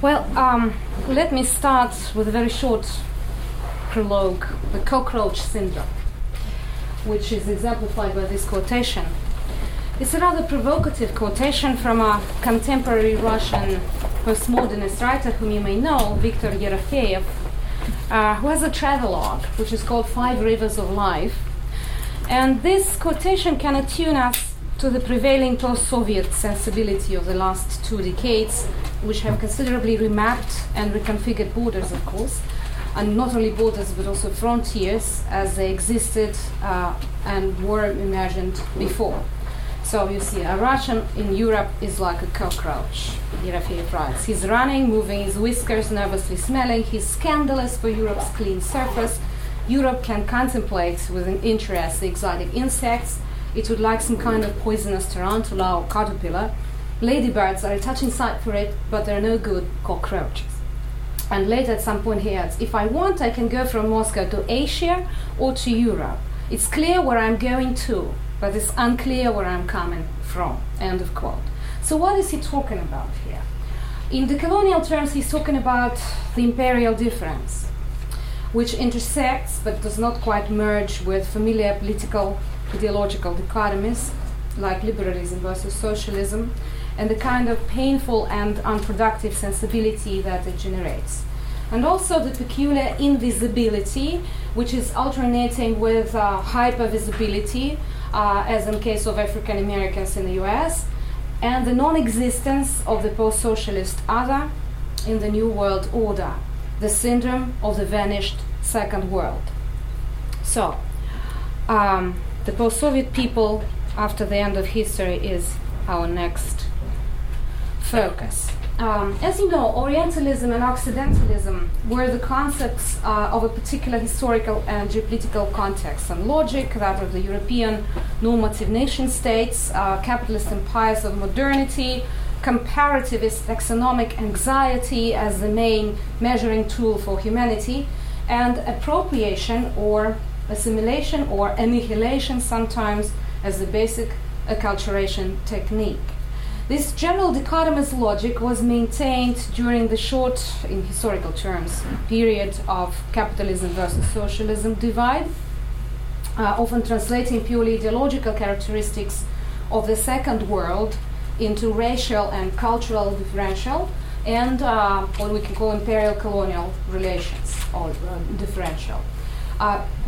Well, let me start with a very short prologue, the cockroach syndrome, which is exemplified by this quotation. It's a rather provocative quotation from a contemporary Russian postmodernist writer whom you may know, Viktor Yerofeyev, who has a travelogue which is called Five Rivers of Life. And this quotation can attune us to the prevailing post-Soviet sensibility of the last two decades, which have considerably remapped and reconfigured borders, of course, and not only borders but also frontiers as they existed and were imagined before. So you see, a Russian in Europe is like a cockroach, Yerofeyev writes. He's running, moving his whiskers, nervously smelling. He's scandalous for Europe's clean surface. Europe can contemplate with an interest the exotic insects. It would like some kind of poisonous tarantula or caterpillar. Ladybirds are a touching sight for it, but they're no good cockroaches. And later at some point he adds, if I want, I can go from Moscow to Asia or to Europe. It's clear where I'm going to, but it's unclear where I'm coming from. End of quote. So what is he talking about here? In the colonial terms, he's talking about the imperial difference, which intersects but does not quite merge with familiar political ideological dichotomies like liberalism versus socialism, and the kind of painful and unproductive sensibility that it generates. And also the peculiar invisibility, which is alternating with hypervisibility, as in case of African Americans in the US, and the non-existence of the post-socialist other in the New World Order, the syndrome of the vanished Second World. So, the post-Soviet people after the end of history is our next focus. As you know, Orientalism and Occidentalism were the concepts of a particular historical and geopolitical context and logic, that of the European normative nation-states, capitalist empires of modernity, comparativist taxonomic anxiety as the main measuring tool for humanity, and appropriation or assimilation or annihilation sometimes as the basic acculturation technique. This general dichotomous logic was maintained during the short, in historical terms, period of capitalism versus socialism divide, often translating purely ideological characteristics of the Second World into racial and cultural differential and what we can call imperial-colonial relations or differential.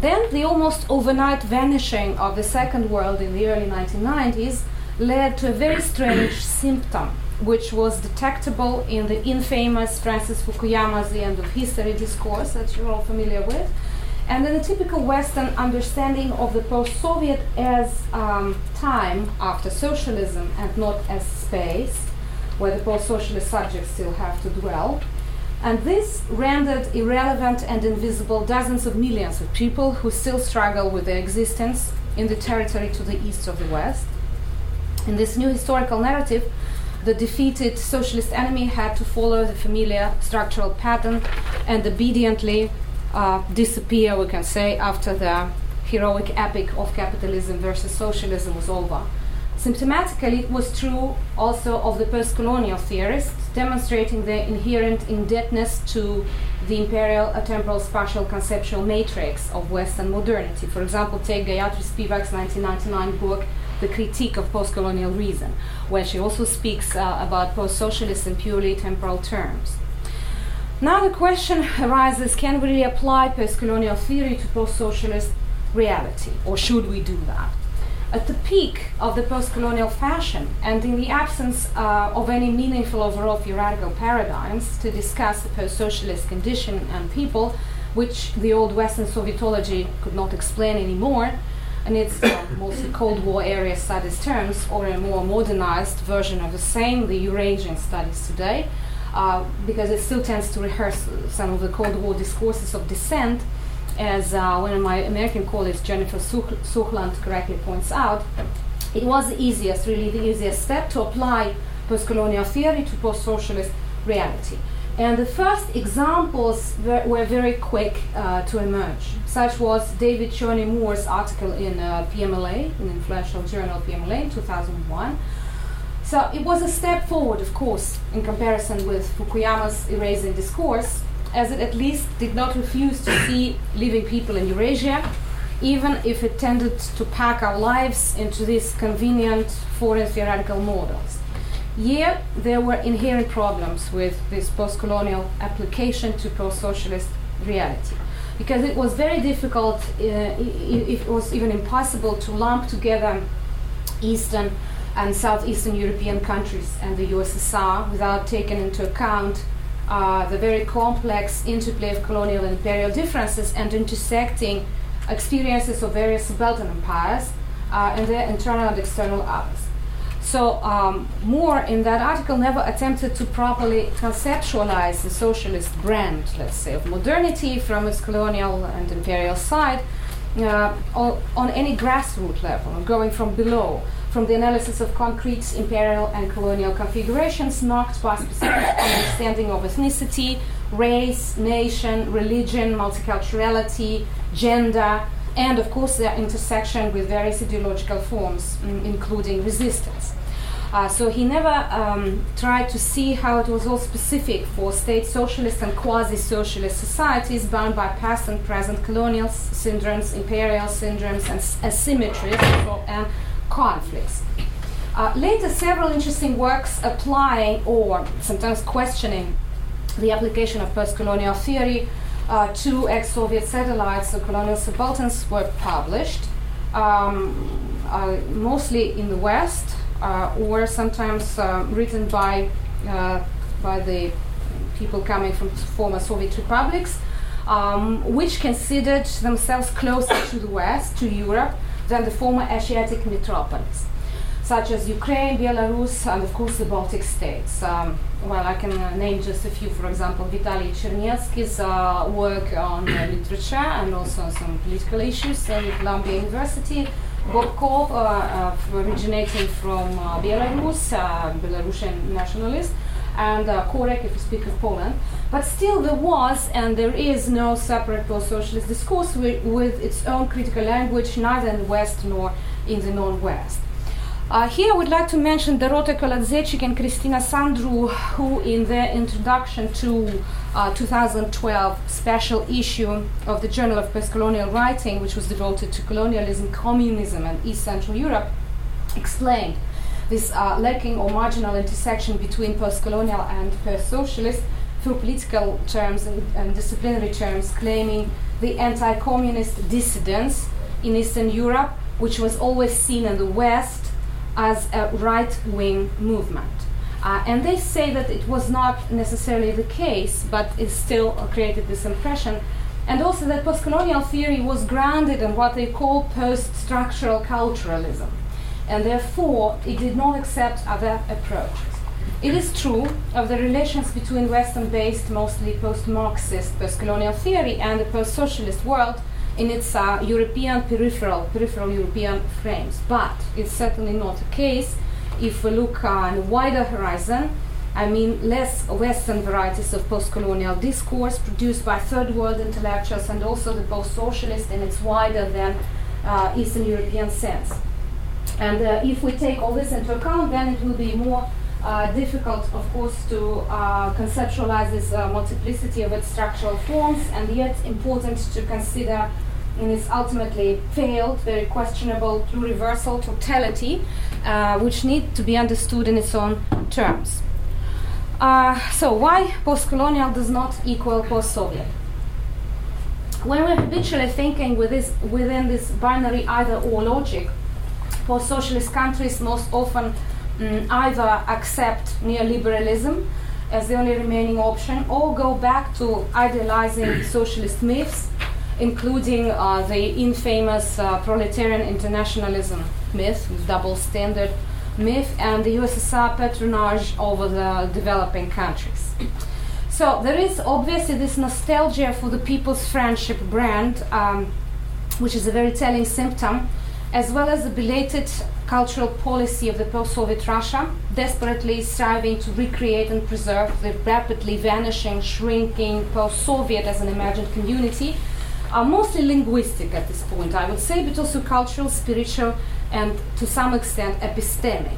Then the almost overnight vanishing of the Second World in the early 1990s led to a very strange symptom, which was detectable in the infamous Francis Fukuyama's The End of History discourse that you're all familiar with, and in a typical Western understanding of the post-Soviet as time after socialism and not as space, where the post-socialist subjects still have to dwell. And this rendered irrelevant and invisible dozens of millions of people who still struggle with their existence in the territory to the east of the West. In this new historical narrative, the defeated socialist enemy had to follow the familiar structural pattern and obediently disappear, we can say, after the heroic epic of capitalism versus socialism was over. Symptomatically, it was true also of the post-colonial theorists, demonstrating their inherent indebtedness to the imperial temporal spatial conceptual matrix of Western modernity. For example, take Gayatri Spivak's 1999 book, The Critique of Postcolonial Reason, where she also speaks about post-socialist in purely temporal terms. Now the question arises, can we really apply post-colonial theory to post-socialist reality, or should we do that? At the peak of the post-colonial fashion, and in the absence of any meaningful overall theoretical paradigms to discuss the post-socialist condition and people, which the old Western Sovietology could not explain anymore, and it's mostly Cold War area studies terms, or a more modernized version of the same, the Eurasian studies today, because it still tends to rehearse some of the Cold War discourses of dissent, as one of my American colleagues, Jennifer Suchland, correctly points out. It was the easiest step to apply post-colonial theory to post-socialist reality. And the first examples were very quick to emerge. Such was David Shoni Moore's article in PMLA, an influential journal PMLA in 2001, So it was a step forward, of course, in comparison with Fukuyama's erasing discourse, as it at least did not refuse to see living people in Eurasia, even if it tended to pack our lives into these convenient foreign theoretical models. Yet there were inherent problems with this post-colonial application to post-socialist reality, because it was very difficult, it was even impossible to lump together Eastern and Southeastern European countries and the USSR without taking into account the very complex interplay of colonial and imperial differences and intersecting experiences of various subaltern empires and their internal and external others. So Moore, in that article, never attempted to properly conceptualize the socialist brand, let's say, of modernity from its colonial and imperial side on any grassroots level, going from below, from the analysis of concrete imperial and colonial configurations marked by specific understanding of ethnicity, race, nation, religion, multiculturality, gender, and of course their intersection with various ideological forms, including resistance. So he never tried to see how it was all specific for state socialist and quasi-socialist societies bound by past and present colonial syndromes, imperial syndromes, and asymmetries and conflicts. Later, several interesting works applying or sometimes questioning the application of post-colonial theory to ex-Soviet satellites, the colonial subalterns, were published, mostly in the West, or sometimes written by the people coming from former Soviet republics, which considered themselves closer to the West, to Europe, than the former Asiatic metropolis, such as Ukraine, Belarus, and of course the Baltic states. Well, I can name just a few, for example, Vitaly Chernyevsky's work on literature and also on some political issues at Columbia University, Bobkov, originating from Belarus, Belarusian nationalist, and Korek, if you speak of Poland. But still there was, and there is, no separate post-socialist discourse with its own critical language, neither in the West nor in the non-West. Here I would like to mention Dorota Kolodzecik and Kristina Sandru, who in their introduction to 2012 special issue of the Journal of Postcolonial Writing, which was devoted to colonialism, communism, and East Central Europe, explained this lacking or marginal intersection between post-colonial and post-socialist through political terms and disciplinary terms, claiming the anti-communist dissidence in Eastern Europe, which was always seen in the West as a right-wing movement. And they say that it was not necessarily the case, but it still created this impression. And also that postcolonial theory was grounded in what they call post-structural culturalism, and therefore it did not accept other approaches. It is true of the relations between Western-based, mostly post-Marxist postcolonial theory and the post-socialist world in its European peripheral European frames. But it's certainly not the case if we look on a wider horizon, I mean less Western varieties of post-colonial discourse produced by third world intellectuals and also the post-socialist in its wider than Eastern European sense. And if we take all this into account, then it will be more difficult, of course, to conceptualize this multiplicity of its structural forms, and yet important to consider in its ultimately failed, very questionable pluriversal totality, which need to be understood in its own terms. So why postcolonial does not equal post-Soviet? When we're habitually thinking within this binary either-or logic, post-socialist countries most often either accept neoliberalism as the only remaining option or go back to idealizing socialist myths, including the infamous proletarian internationalism myth, double standard myth, and the USSR patronage over the developing countries. So there is obviously this nostalgia for the People's Friendship brand, which is a very telling symptom, as well as the belated cultural policy of the post-Soviet Russia, desperately striving to recreate and preserve the rapidly vanishing, shrinking post-Soviet as an imagined community, are mostly linguistic at this point, I would say, but also cultural, spiritual, and to some extent epistemic.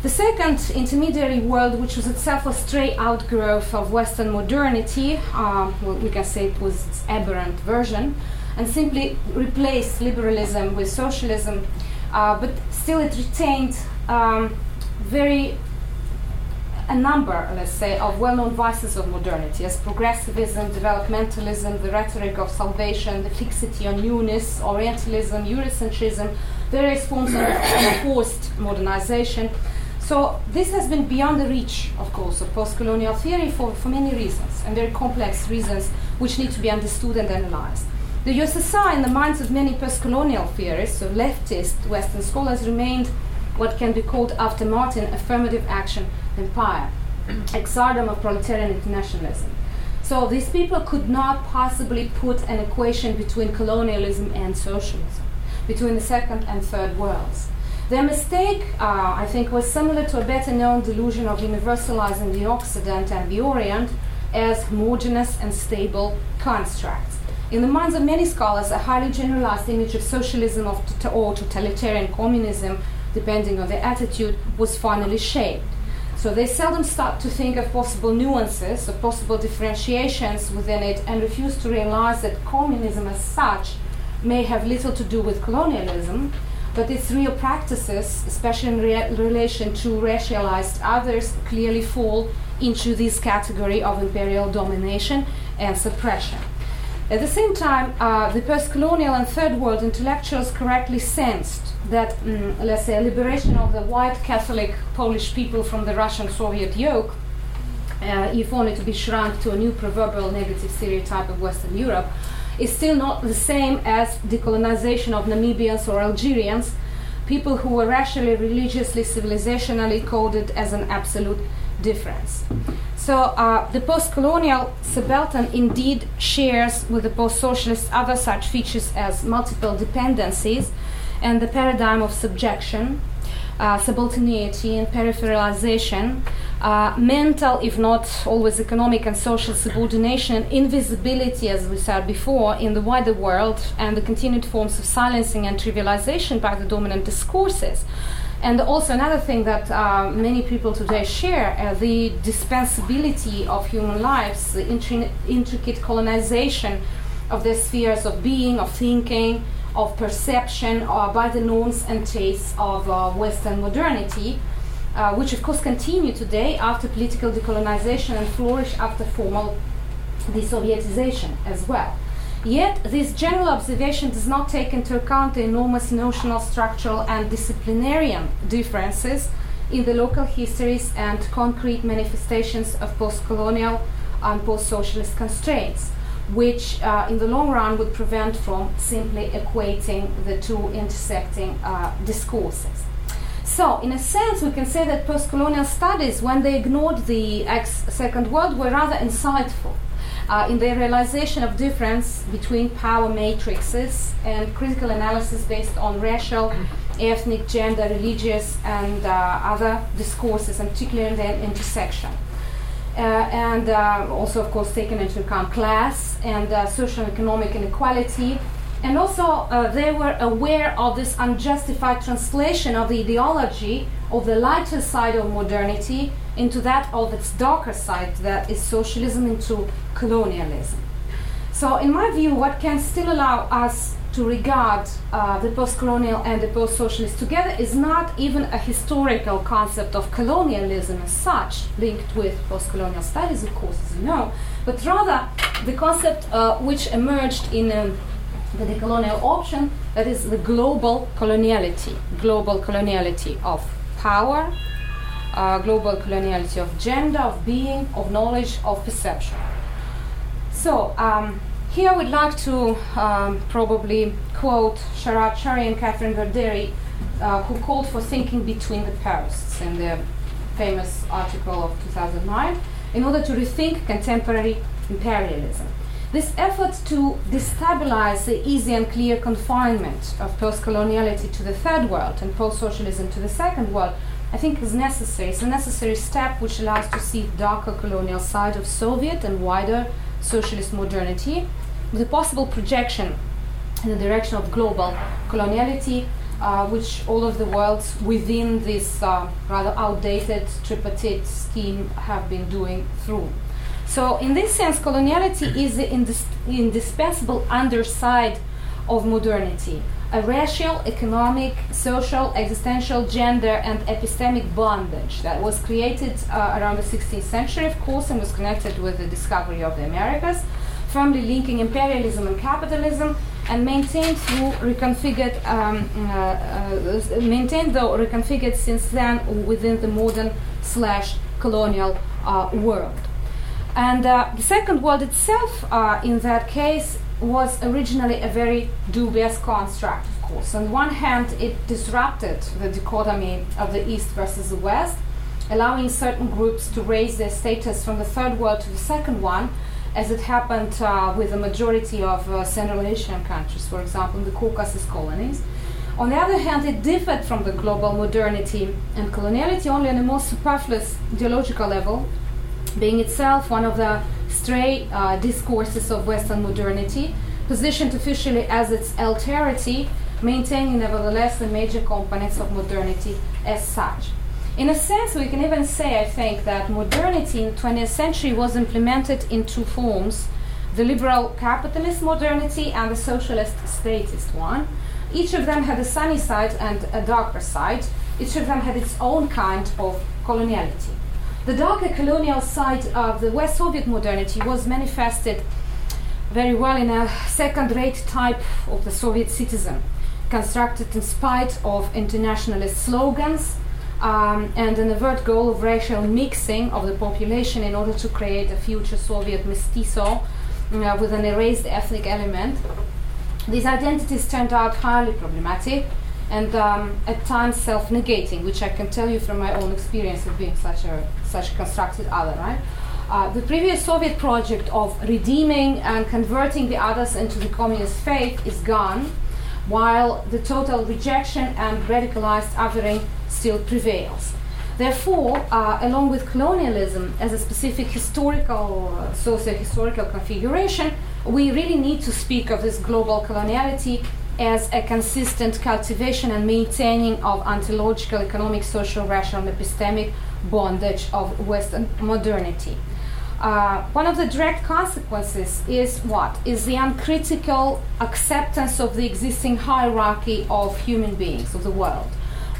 The second intermediary world, which was itself a stray outgrowth of Western modernity, well, we can say it was its aberrant version, and simply replaced liberalism with socialism, but still it retained a number, let's say, of well-known vices of modernity, as progressivism, developmentalism, the rhetoric of salvation, the fixity on newness, Orientalism, Eurocentrism, various forms of forced modernization. So this has been beyond the reach, of course, of post-colonial theory for many reasons, and very complex reasons which need to be understood and analyzed. The USSR, in the minds of many post-colonial theorists, so leftist Western scholars, remained what can be called, after Martin, affirmative action empire, exardom of proletarian internationalism. So these people could not possibly put an equation between colonialism and socialism, between the second and third worlds. Their mistake, I think, was similar to a better-known delusion of universalizing the Occident and the Orient as homogeneous and stable constructs. In the minds of many scholars, a highly generalized image of socialism or totalitarian communism, depending on their attitude, was finally shaped. So they seldom start to think of possible nuances or possible differentiations within it, and refuse to realize that communism as such may have little to do with colonialism, but its real practices, especially in relation to racialized others, clearly fall into this category of imperial domination and suppression. At the same time, the post-colonial and third world intellectuals correctly sensed that, let's say, liberation of the white Catholic Polish people from the Russian Soviet yoke, if only to be shrunk to a new proverbial negative stereotype of Western Europe, is still not the same as decolonization of Namibians or Algerians, people who were racially, religiously, civilizationally coded as an absolute difference. So the post-colonial subaltern indeed shares with the post-socialist other such features as multiple dependencies, and the paradigm of subjection, subalterniety, and peripheralization, mental, if not always economic and social subordination, and invisibility, as we said before, in the wider world, and the continued forms of silencing and trivialization by the dominant discourses. And also another thing that many people today share, the dispensability of human lives, the intricate colonization of their spheres of being, of thinking, of perception by the norms and tastes of Western modernity, which of course continue today after political decolonization and flourish after formal de-Sovietization as well. Yet this general observation does not take into account the enormous notional, structural and disciplinarian differences in the local histories and concrete manifestations of post-colonial and post-socialist constraints, which in the long run would prevent from simply equating the two intersecting discourses. So, in a sense, we can say that post-colonial studies, when they ignored the Second World, were rather insightful in their realization of difference between power matrices and critical analysis based on racial, ethnic, gender, religious, and other discourses, and particularly their intersection. And also, of course, taken into account class and social and economic inequality. And also, they were aware of this unjustified translation of the ideology of the lighter side of modernity into that of its darker side, that is socialism, into colonialism. So, in my view, what can still allow us to regard the post-colonial and the post-socialist together is not even a historical concept of colonialism as such, linked with post-colonial studies, of course, as you know, but rather the concept which emerged in the decolonial option, that is the global coloniality of power, global coloniality of gender, of being, of knowledge, of perception. So, here I would like to probably quote Sharat Sharia and Catherine Verderi, who called for thinking between the posts in their famous article of 2009, in order to rethink contemporary imperialism. This effort to destabilize the easy and clear confinement of post-coloniality to the third world and post-socialism to the second world, I think, is necessary. It's a necessary step which allows to see the darker colonial side of Soviet and wider socialist modernity, the possible projection in the direction of global coloniality, which all of the worlds within this rather outdated tripartite scheme have been doing through. So in this sense, coloniality is the indispensable underside of modernity, a racial, economic, social, existential, gender, and epistemic bondage that was created around the 16th century, of course, and was connected with the discovery of the Americas, firmly linking imperialism and capitalism, and maintained through reconfigured, maintained though reconfigured since then within the modern/colonial world. And the Second World itself, in that case, was originally a very dubious construct, of course. On one hand, it disrupted the dichotomy of the East versus the West, allowing certain groups to raise their status from the Third World to the Second one, as it happened with the majority of Central Asian countries, for example, in the Caucasus colonies. On the other hand, it differed from the global modernity and coloniality only on a more superfluous ideological level, being itself one of the stray discourses of Western modernity, positioned officially as its alterity, maintaining nevertheless the major components of modernity as such. In a sense, we can even say, I think, that modernity in the 20th century was implemented in two forms, the liberal capitalist modernity and the socialist statist one. Each of them had a sunny side and a darker side. Each of them had its own kind of coloniality. The darker colonial side of the West Soviet modernity was manifested very well in a second-rate type of the Soviet citizen, constructed in spite of internationalist slogans, and an overt goal of racial mixing of the population in order to create a future Soviet mestizo with an erased ethnic element. These identities turned out highly problematic and at times self-negating, which I can tell you from my own experience of being such a constructed other, right? The previous Soviet project of redeeming and converting the others into the communist faith is gone, while the total rejection and radicalized othering still prevails. Therefore, along with colonialism as a specific historical, socio-historical configuration, we really need to speak of this global coloniality as a consistent cultivation and maintaining of ontological, economic, social, racial, and epistemic bondage of Western modernity. One of the direct consequences is what? Is the uncritical acceptance of the existing hierarchy of human beings, of the world,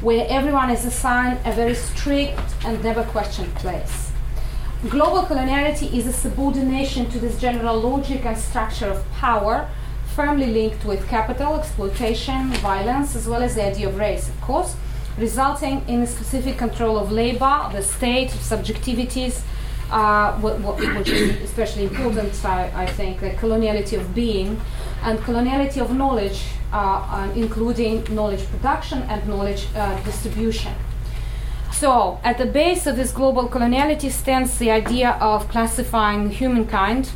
where everyone is assigned a very strict and never questioned place. Global coloniality is a subordination to this general logic and structure of power, firmly linked with capital, exploitation, violence, as well as the idea of race, of course, resulting in a specific control of labor, the state, subjectivities, which is especially important, I think, the coloniality of being and coloniality of knowledge, including knowledge production and knowledge distribution. So, at the base of this global coloniality stands the idea of classifying humankind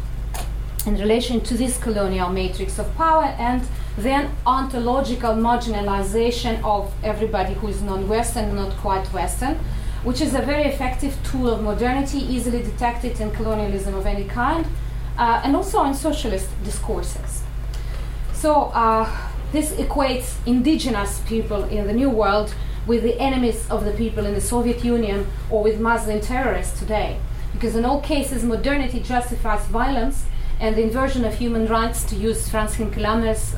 in relation to this colonial matrix of power and then ontological marginalization of everybody who is non-Western, not quite Western, which is a very effective tool of modernity, easily detected in colonialism of any kind, and also in socialist discourses. So this equates indigenous people in the New World with the enemies of the people in the Soviet Union or with Muslim terrorists today, because in all cases modernity justifies violence and the inversion of human rights, to use Franz Hinkelamer's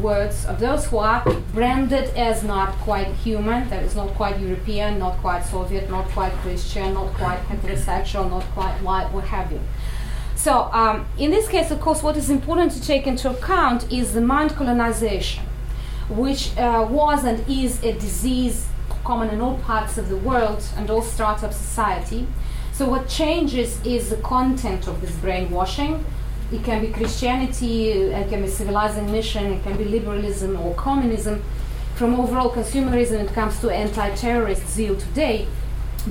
words, of those who are branded as not quite human, that is not quite European, not quite Soviet, not quite Christian, not quite heterosexual, not quite white, what have you. So in this case, of course, what is important to take into account is the mind colonization, which was and is a disease common in all parts of the world and all strata of society. So what changes is the content of this brainwashing. It can be Christianity, it can be civilizing mission, it can be liberalism or communism. From overall consumerism, it comes to anti-terrorist zeal today.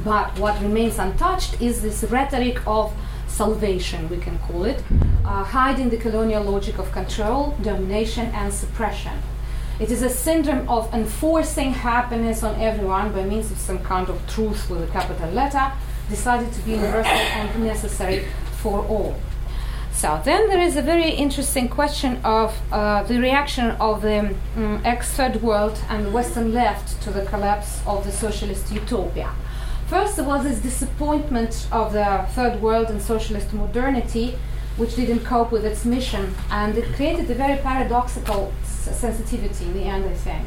But what remains untouched is this rhetoric of salvation, we can call it, hiding the colonial logic of control, domination, and suppression. It is a syndrome of enforcing happiness on everyone by means of some kind of truth with a capital letter, decided to be universal and necessary for all. So then there is a very interesting question of the reaction of the ex-Third World and Western left to the collapse of the socialist utopia. First there was this disappointment of the Third World and socialist modernity, which didn't cope with its mission, and it created a very paradoxical sensitivity in the end, I think.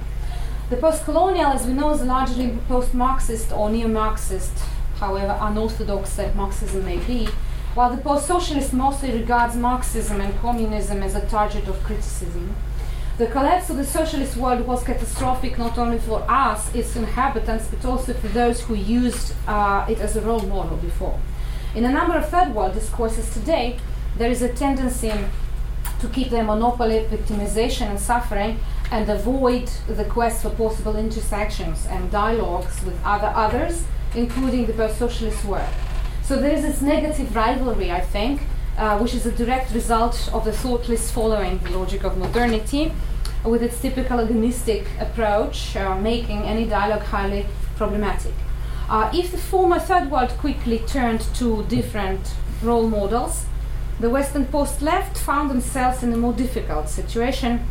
The post-colonial, as we know, is largely post-Marxist or neo-Marxist, however unorthodox that Marxism may be, while the post-socialist mostly regards Marxism and communism as a target of criticism. The collapse of the socialist world was catastrophic not only for us, its inhabitants, but also for those who used it as a role model before. In a number of Third World discourses today, there is a tendency to keep their monopoly, victimization and suffering, and avoid the quest for possible intersections and dialogues with others, including the post-socialist world. So there is this negative rivalry, I think, which is a direct result of the thoughtless following the logic of modernity, with its typical agonistic approach, making any dialogue highly problematic. If the former Third World quickly turned to different role models, the Western post-left found themselves in a more difficult situation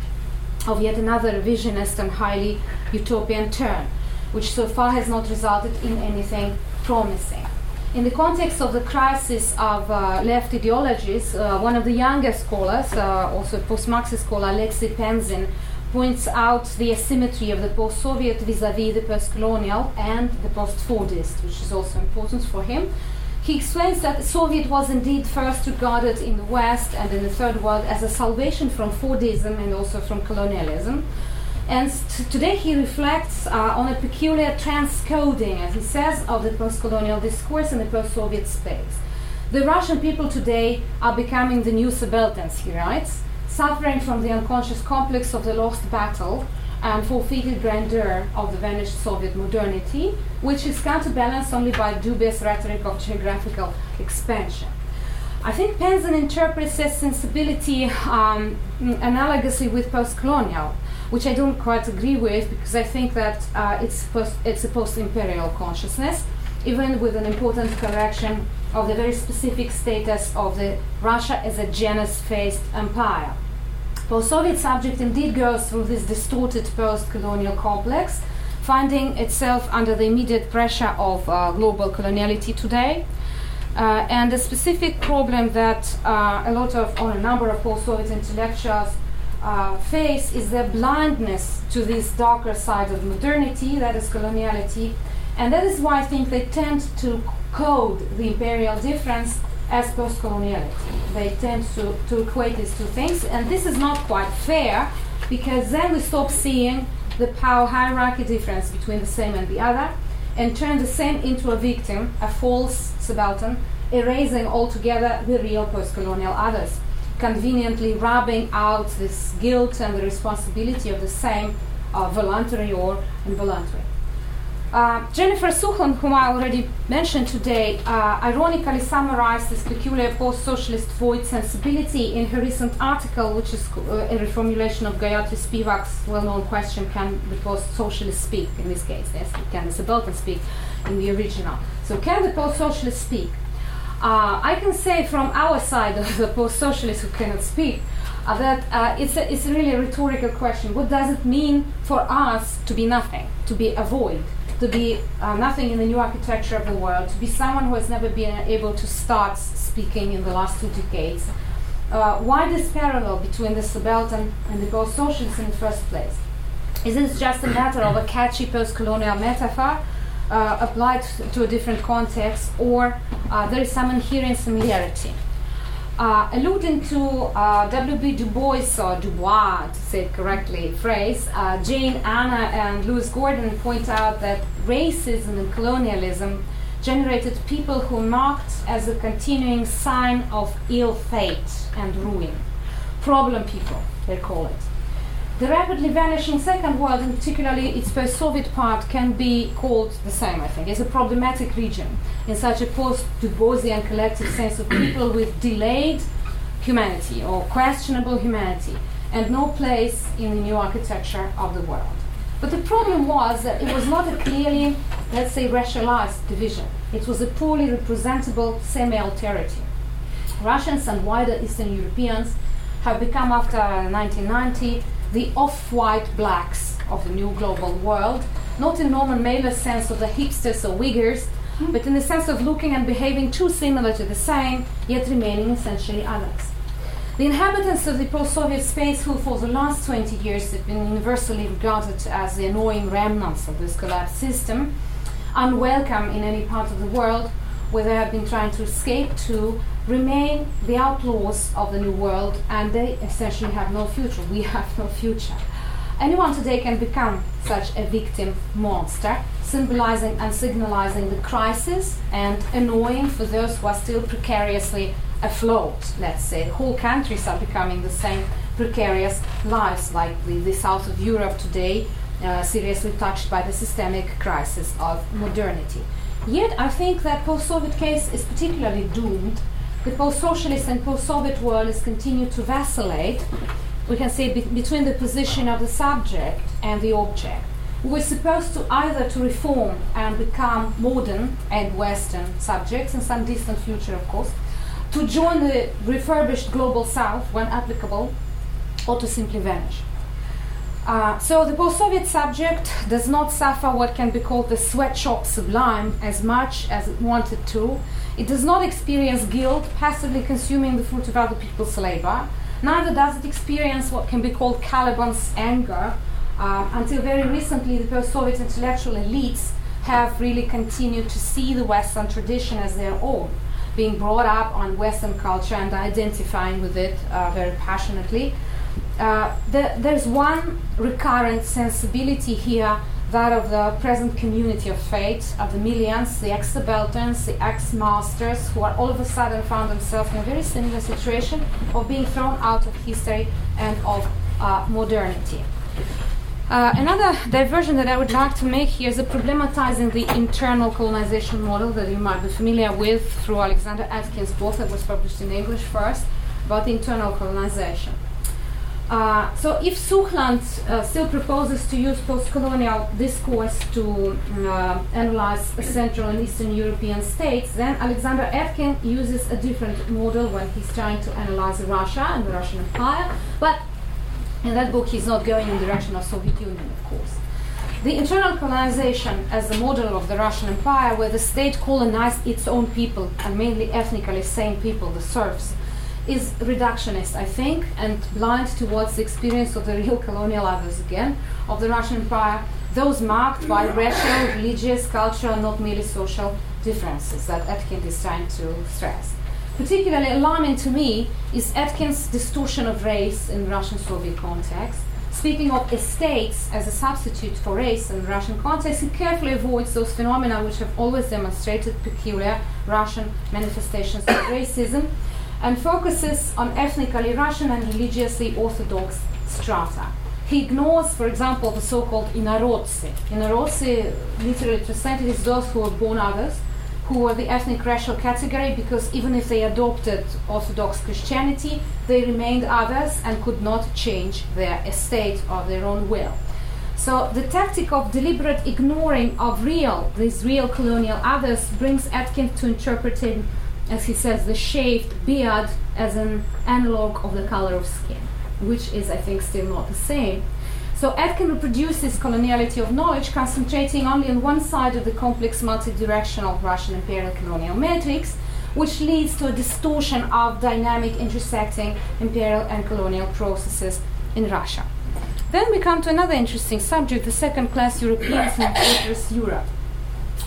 of yet another revisionist and highly utopian turn, which so far has not resulted in anything promising. In the context of the crisis of left ideologies, one of the younger scholars, also post-Marxist scholar Alexei Panzin, points out the asymmetry of the post-Soviet vis-à-vis the post-colonial and the post-Fordist, which is also important for him. He explains that the Soviet was indeed first regarded in the West and in the Third World as a salvation from Fordism and also from colonialism. And today he reflects on a peculiar transcoding, as he says, of the post-colonial discourse in the post-Soviet space. The Russian people today are becoming the new subalterns, he writes, suffering from the unconscious complex of the lost battle and forfeited grandeur of the vanished Soviet modernity, which is counterbalanced only by dubious rhetoric of geographical expansion. I think Panzin interprets this sensibility analogously with post-colonial, which I don't quite agree with, because I think that it's a post-imperial consciousness, even with an important correction of the very specific status of the Russia as a Janus-faced empire. Post-Soviet subject indeed goes through this distorted post-colonial complex, finding itself under the immediate pressure of global coloniality today. And a specific problem that a number of post-Soviet intellectuals face is their blindness to this darker side of modernity, that is coloniality. And that is why I think they tend to code the imperial difference as post-coloniality. They tend to equate these two things, and this is not quite fair, because then we stop seeing the power hierarchy difference between the same and the other, and turn the same into a victim, a false subaltern, erasing altogether the real post-colonial others, conveniently rubbing out this guilt and the responsibility of the same, voluntary or involuntary. Jennifer Suchland, whom I already mentioned today, ironically summarized this peculiar post-socialist void sensibility in her recent article, which is a reformulation of Gayatri Spivak's well-known question, can the post-socialist speak? In this case, yes, can the subaltern speak in the original? So can the post-socialist speak? I can say from our side of the post-socialists who cannot speak, that it's really a rhetorical question. What does it mean for us to be nothing, to be a void, to be nothing in the new architecture of the world, to be someone who has never been able to start speaking in the last 2 decades. Why this parallel between the subaltern and the post-socialists in the first place? Isn't it just a matter of a catchy post-colonial metaphor applied to a different context, or there is some inherent similarity? Alluding to W.B. Du Bois, or Du Bois, to say it correctly, phrase, Jane Anna and Lewis Gordon point out that racism and colonialism generated people who marked as a continuing sign of ill fate and ruin. Problem people, they call it. The rapidly vanishing Second World, and particularly its post-Soviet part, can be called the same, I think, as a problematic region, in such a post-Du Boisian collective sense of people with delayed humanity or questionable humanity and no place in the new architecture of the world. But the problem was that it was not a clearly, let's say, racialized division. It was a poorly representable semi-alterity. Russians and wider Eastern Europeans have become, after 1990, the off-white blacks of the new global world, not in Norman Mailer's sense of the hipsters or Uyghurs, but in the sense of looking and behaving too similar to the same, yet remaining essentially others. The inhabitants of the post-Soviet space, who for the last 20 years have been universally regarded as the annoying remnants of this collapsed system, unwelcome in any part of the world where they have been trying to escape to, remain the outlaws of the new world, and they essentially have no future. We have no future. Anyone today can become such a victim monster, symbolizing and signalizing the crisis and annoying for those who are still precariously afloat, let's say. Whole countries are becoming the same precarious lives, like the south of Europe today, seriously touched by the systemic crisis of modernity. Yet I think that post-Soviet case is particularly doomed. The post-socialist and post-Soviet world is continued to vacillate, we can say, between the position of the subject and the object. We're supposed to either to reform and become modern and Western subjects in some distant future, of course, to join the refurbished global south when applicable, or to simply vanish. So the post-Soviet subject does not suffer what can be called the sweatshop sublime as much as it wanted to. It does not experience guilt, passively consuming the fruit of other people's labor. Neither does it experience what can be called Caliban's anger. Until very recently, the post-Soviet intellectual elites have really continued to see the Western tradition as their own, being brought up on Western culture and identifying with it very passionately. There's one recurrent sensibility here, that of the present community of fate, of the millions, the ex-subalterns, the ex-masters, who are all of a sudden found themselves in a very similar situation of being thrown out of history and of modernity. Another diversion that I would like to make here is a problematizing the internal colonization model that you might be familiar with through Alexander Aitken's book that was published in English first, about internal colonization. So if Suchland still proposes to use post-colonial discourse to analyze Central and Eastern European states, then Alexander Aitken uses a different model when he's trying to analyze Russia and the Russian Empire, but in that book, he's not going in the direction of Soviet Union, of course. The internal colonization as the model of the Russian Empire, where the state colonized its own people, and mainly ethnically same people, the serfs, is reductionist, I think, and blind towards the experience of the real colonial others, again, of the Russian Empire, those marked by racial, religious, cultural, not merely social differences that Aitken is trying to stress. Particularly alarming to me is Aitken's distortion of race in the Russian-Soviet context. Speaking of estates as a substitute for race in the Russian context, he carefully avoids those phenomena which have always demonstrated peculiar Russian manifestations of racism, and focuses on ethnically Russian and religiously Orthodox strata. He ignores, for example, the so-called inarodtsi. Inarodtsi, literally translated, is those who are born others, who are the ethnic racial category, because even if they adopted Orthodox Christianity, they remained others and could not change their estate of their own will. So the tactic of deliberate ignoring of these real colonial others brings Aitken to interpreting, as he says, the shaved beard as an analog of the color of skin, which is, I think, still not the same. So Aitken reproduces coloniality of knowledge, concentrating only on one side of the complex multidirectional Russian imperial colonial matrix, which leads to a distortion of dynamic intersecting imperial and colonial processes in Russia. Then we come to another interesting subject, the second-class Europeans in dangerous Europe.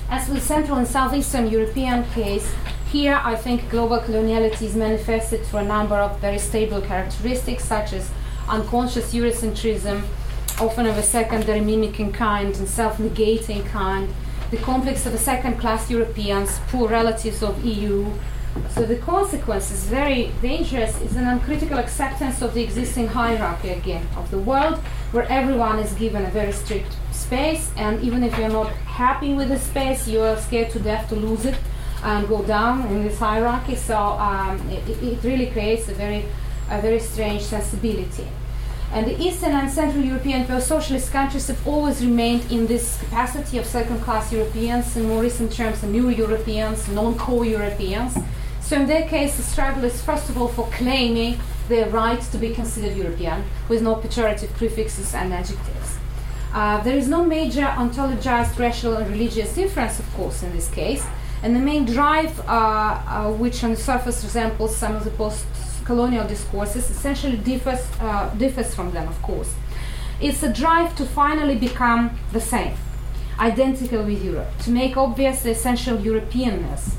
As with Central and Southeastern European case, here I think global coloniality is manifested through a number of very stable characteristics, such as unconscious Eurocentrism, often of a secondary mimicking kind and self-negating kind, the complex of a second-class Europeans, poor relatives of EU. So the consequence is very dangerous, is an uncritical acceptance of the existing hierarchy, again, of the world, where everyone is given a very strict space, and even if you're not happy with the space, you're scared to death to lose it and go down in this hierarchy. So it really creates a very strange sensibility. And the Eastern and Central European post-socialist countries have always remained in this capacity of second-class Europeans, in more recent terms, new Europeans, non-co-Europeans. So in their case, the struggle is first of all for claiming their right to be considered European, with no pejorative prefixes and adjectives. There is no major ontologized racial and religious difference, of course, in this case, and the main drive, which on the surface resembles some of the post-colonial discourses, essentially differs from them, of course. It's a drive to finally become the same, identical with Europe, to make obvious the essential Europeanness,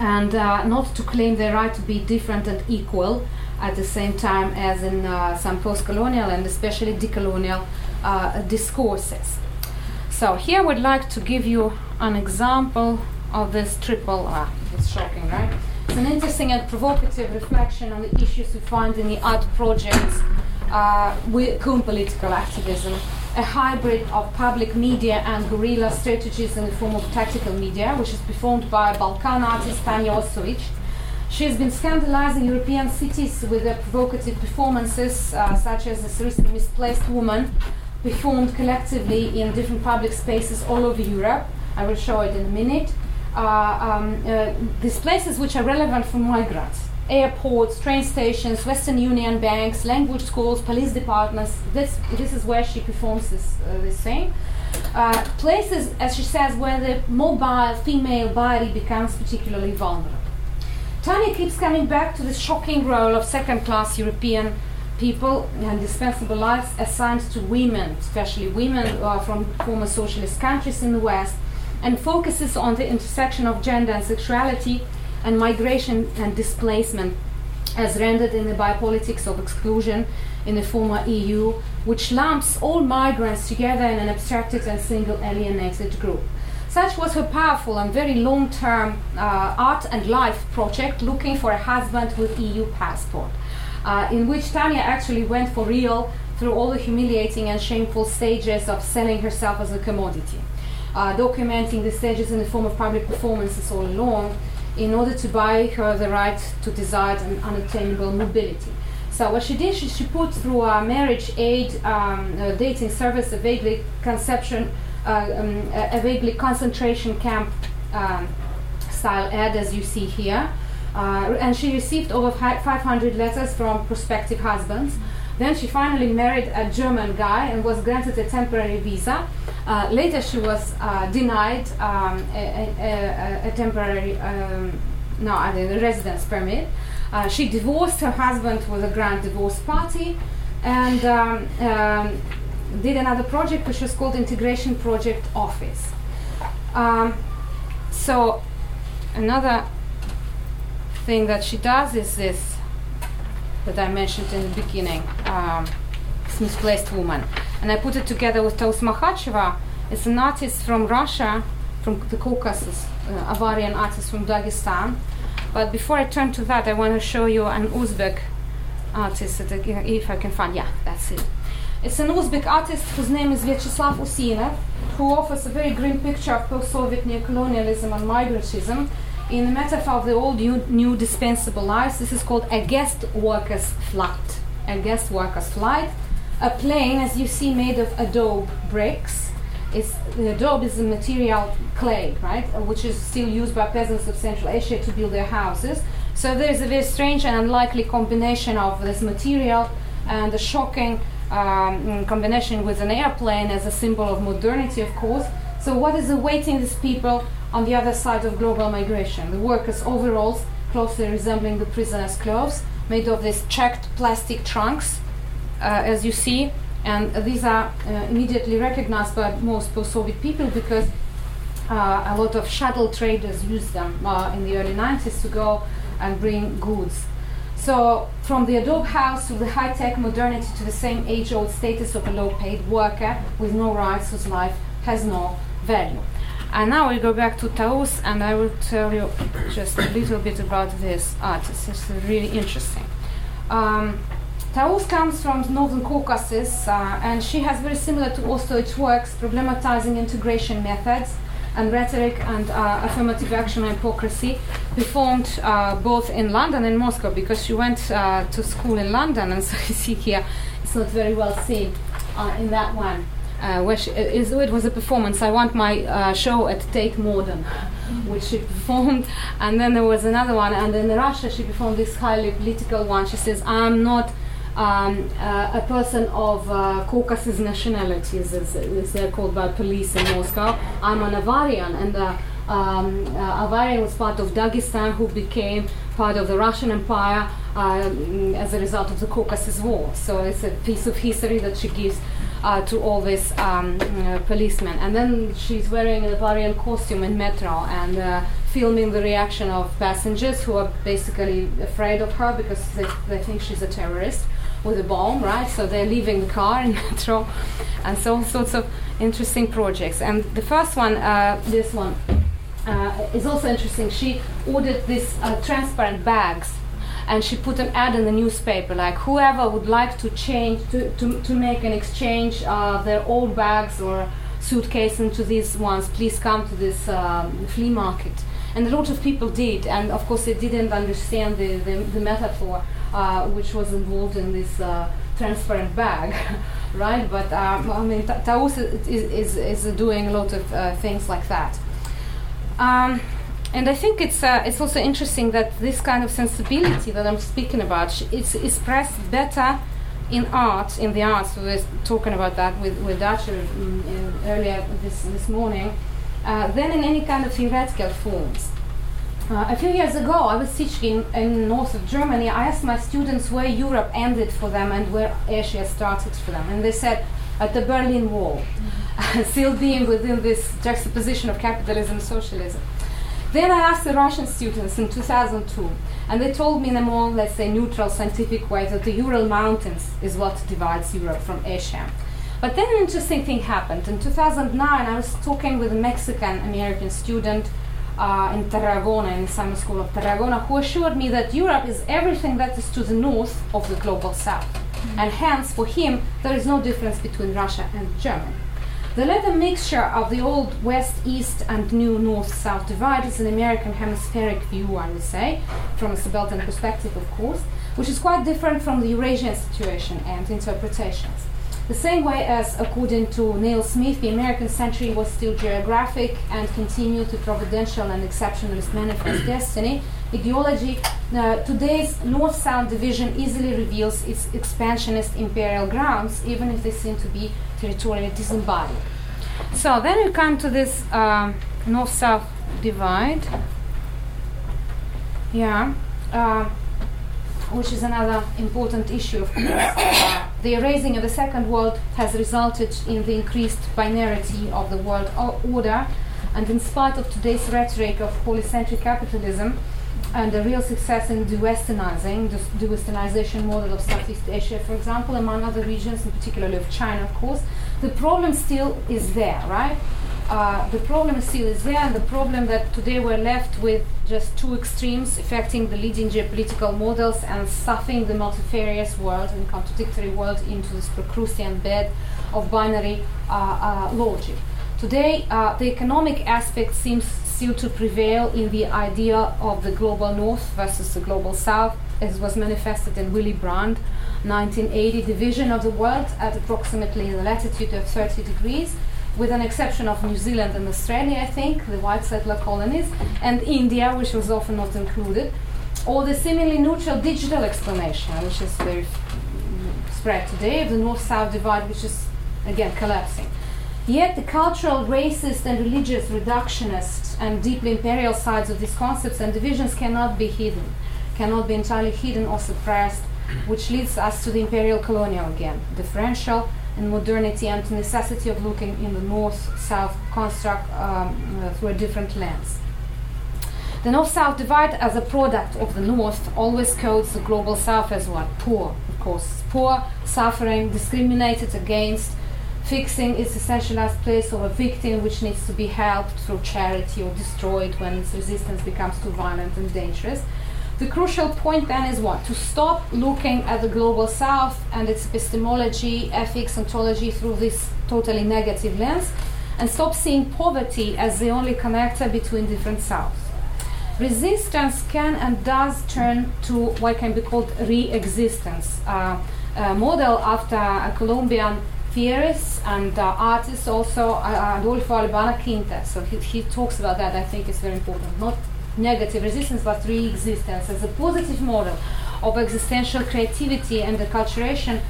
and not to claim their right to be different and equal at the same time as in some post-colonial and especially decolonial discourses. So here I would like to give you an example of this triple R. It's shocking, right? It's an interesting and provocative reflection on the issues we find in the art projects with political activism, a hybrid of public media and guerrilla strategies in the form of tactical media, which is performed by Balkan artist Tanja Ostojić. She has been scandalizing European cities with their provocative performances, such as this recent Misplaced Woman, performed collectively in different public spaces all over Europe. I will show it in a minute. These places which are relevant for migrants: airports, train stations, Western Union banks, language schools, police departments. This is where she performs this thing. Places, as she says, where the mobile female body becomes particularly vulnerable. Tanja keeps coming back to the shocking role of second-class European people and dispensable lives assigned to women, especially women from former socialist countries in the West, and focuses on the intersection of gender and sexuality and migration and displacement as rendered in the biopolitics of exclusion in the former EU, which lumps all migrants together in an abstracted and single alienated group. Such was her powerful and very long-term art and life project, Looking for a Husband with EU Passport, in which Tanja actually went for real through all the humiliating and shameful stages of selling herself as a commodity, documenting the stages in the form of public performances all along, in order to buy her the right to desired and unattainable mobility. So what she did, she put through a marriage aid dating service a vaguely concentration camp style ad, as you see here, and she received over 500 letters from prospective husbands. Then she finally married a German guy and was granted a temporary visa. Later she was denied a temporary residence permit. She divorced her husband with a grand divorce party and did another project which was called Integration Project Office. So another thing that she does is this that I mentioned in the beginning, Misplaced Woman. And I put it together with Taus Makhacheva. It's an artist from Russia, from the Caucasus, Avarian artist from Dagestan. But before I turn to that, I want to show you an Uzbek artist, if I can find, that's it. It's an Uzbek artist whose name is Vyacheslav Usinev, who offers a very grim picture of post-Soviet neocolonialism and migrantism in the metaphor of the old new dispensable lives. This is called A Guest Worker's Flight. A Guest Worker's Flight. A plane, as you see, made of adobe bricks. The adobe is a material, clay, right, which is still used by peasants of Central Asia to build their houses. So there is a very strange and unlikely combination of this material and a shocking combination with an airplane as a symbol of modernity, of course. So what is awaiting these people on the other side of global migration? The workers' overalls, closely resembling the prisoners' clothes, made of these checked plastic trunks, as you see, and these are immediately recognized by most post-Soviet people because a lot of shuttle traders used them in the early 90s to go and bring goods. So from the adobe house to the high-tech modernity to the same age-old status of a low-paid worker with no rights, whose life has no value. And now we go back to Taus, and I will tell you just a little bit about this artist. It's really interesting. Taus comes from Northern Caucasus, and she has very similar to Ostojić works, problematizing integration methods and rhetoric and affirmative action and hypocrisy, performed both in London and Moscow, because she went to school in London, and so you see here, it's not very well seen in that one. It was a performance. I want my show at Tate Modern. which she performed, and then there was another one, and in Russia she performed this highly political one. She says, I'm not a person of Caucasus nationalities, as they're called by police in Moscow. I'm an Avarian, and Avaria was part of Dagestan, who became part of the Russian Empire as a result of the Caucasus War. So it's a piece of history that she gives to all these policemen. And then she's wearing an Avarian costume in metro and filming the reaction of passengers who are basically afraid of her because they think she's a terrorist with a bomb, right? So they're leaving the car in metro, and so all sorts of interesting projects. And the first one, this one, is also interesting. She ordered these transparent bags, and she put an ad in the newspaper, like whoever would like to change to make an exchange their old bags or suitcase into these ones, please come to this flea market. And a lot of people did, and of course they didn't understand the metaphor which was involved in this transparent bag, right? But I mean, Taus is doing a lot of things like that. And I think it's also interesting that this kind of sensibility that I'm speaking about, it's expressed better in art, in the arts. We were talking about that with Dacher earlier this morning, than in any kind of theoretical forms. A few years ago, I was teaching in north of Germany. I asked my students where Europe ended for them and where Asia started for them, and they said at the Berlin Wall. Still being within this juxtaposition of capitalism and socialism. Then I asked the Russian students in 2002, and they told me in a more, let's say, neutral scientific way that the Ural Mountains is what divides Europe from Asia. But then an interesting thing happened. In 2009, I was talking with a Mexican-American student in Tarragona, in the summer school of Tarragona, who assured me that Europe is everything that is to the north of the global south. Mm-hmm. And hence, for him, there is no difference between Russia and Germany. The latter mixture of the old west-east and new north-south divide is an American hemispheric view, I would say, from a subaltern perspective, of course, which is quite different from the Eurasian situation and interpretations. The same way as, according to Neil Smith, the American century was still geographic and continued to providential and exceptionalist manifest destiny, ideology, today's north-south division easily reveals its expansionist imperial grounds, even if they seem to be territorially disembodied. So then we come to this north-south divide, which is another important issue, of course. The erasing of the Second World has resulted in the increased binarity of the world order, and in spite of today's rhetoric of polycentric capitalism, and the real success in de-Westernizing, the de-Westernization model of Southeast Asia, for example, among other regions, and particularly of China, of course, the problem still is there, right? The problem still is there, and the problem that today we're left with just two extremes affecting the leading geopolitical models and stuffing the multifarious world and contradictory world into this Procrustean bed of binary logic. Today, the economic aspect seems still to prevail in the idea of the global north versus the global south, as was manifested in Willy Brandt, 1980 division of the world at approximately the latitude of 30 degrees, with an exception of New Zealand and Australia, I think, the white settler colonies, and India, which was often not included, or the seemingly neutral digital explanation, which is very spread today, of the north-south divide, which is, again, collapsing. Yet the cultural, racist, and religious reductionist and deeply imperial sides of these concepts and divisions cannot be entirely hidden or suppressed, which leads us to the imperial colonial again, differential in modernity and the necessity of looking in the north-south construct through a different lens. The north-south divide as a product of the north always codes the global south as what? Poor, of course. Poor, suffering, discriminated against, fixing its essentialized place of a victim which needs to be helped through charity or destroyed when its resistance becomes too violent and dangerous. The crucial point then is what? To stop looking at the global south and its epistemology, ethics, ontology through this totally negative lens, and stop seeing poverty as the only connector between different souths. Resistance can and does turn to what can be called re-existence, a model after a Colombian theorists and artists also, Adolfo Albana Quinta, so he talks about that. I think it's very important, not negative resistance but re-existence as a positive model of existential creativity and acculturation,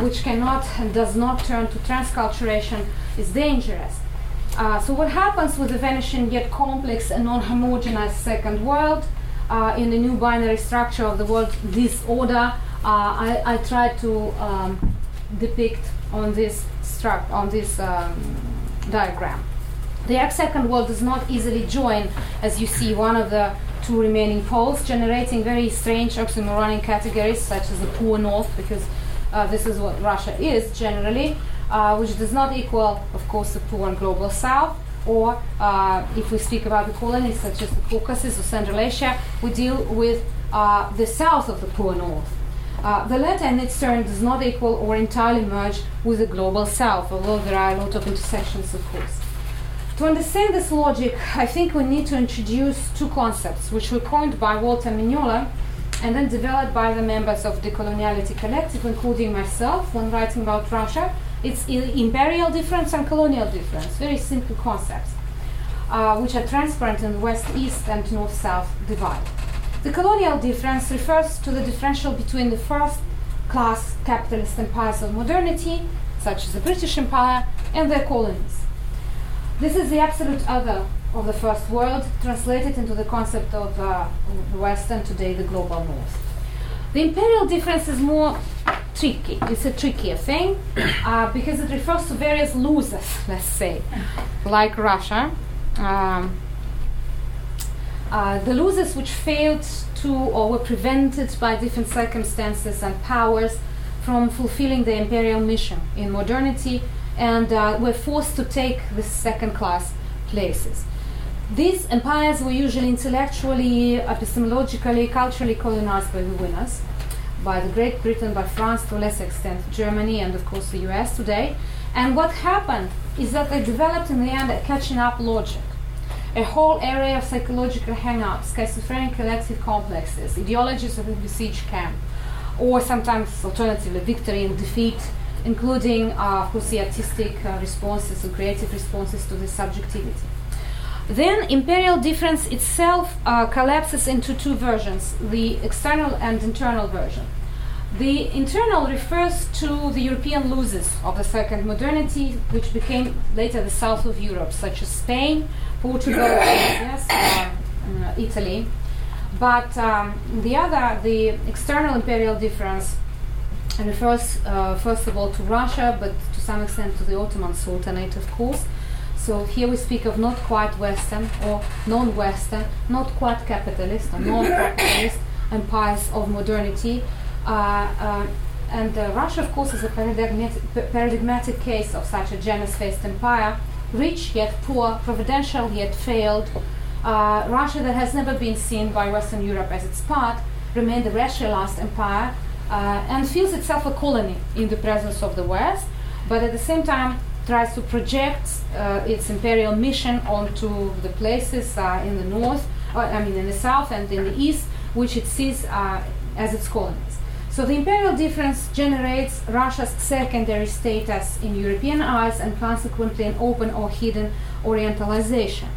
which cannot and does not turn to transculturation, is dangerous. So what happens with the vanishing yet complex and non-homogenized second world in the new binary structure of the world disorder? I try to depict on this diagram. The second world does not easily join, as you see, one of the two remaining poles, generating very strange oxymoronic categories such as the poor north, because this is what Russia is generally, which does not equal, of course, the poor and global south, or if we speak about the colonies such as the Caucasus or Central Asia, we deal with the south of the poor north. The latter in its turn does not equal or entirely merge with the global south, although there are a lot of intersections, of course. To understand this logic, I think we need to introduce two concepts, which were coined by Walter Mignolo and then developed by the members of the Coloniality Collective, including myself, when writing about Russia. It's imperial difference and colonial difference, very simple concepts, which are transparent in West-East and North-South divide. The colonial difference refers to the differential between the first-class capitalist empires of modernity, such as the British Empire, and their colonies. This is the absolute other of the first world, translated into the concept of the West and today the global North. The imperial difference is more tricky. It's a trickier thing because it refers to various losers, let's say, like Russia. The losers which failed to or were prevented by different circumstances and powers from fulfilling the imperial mission in modernity, and were forced to take the second-class places. These empires were usually intellectually, epistemologically, culturally colonized by the winners, by the Great Britain, by France, to a lesser extent, Germany, and of course the US today. And what happened is that they developed in the end a catching up logic, a whole area of psychological hang-ups, schizophrenic collective complexes, ideologies of the besieged camp, or sometimes alternatively victory and defeat, including, of course, the artistic responses and creative responses to the subjectivity. Then imperial difference itself collapses into two versions, the external and internal version. The internal refers to the European losers of the second modernity, which became later the south of Europe, such as Spain, Portugal, yes, Italy. But the external imperial difference, and refers first of all to Russia, but to some extent to the Ottoman Sultanate, of course. So here we speak of not quite Western or non-Western, not quite capitalist or non-capitalist empires of modernity. And Russia, of course, is a paradigmatic case of such a generous-faced empire, rich yet poor, providential yet failed. Russia that has never been seen by Western Europe as its part, remained a racialized empire, and feels itself a colony in the presence of the West, but at the same time tries to project its imperial mission onto the places in the north, in the south and in the east, which it sees as its colonies. So the imperial difference generates Russia's secondary status in European eyes and consequently an open or hidden Orientalization,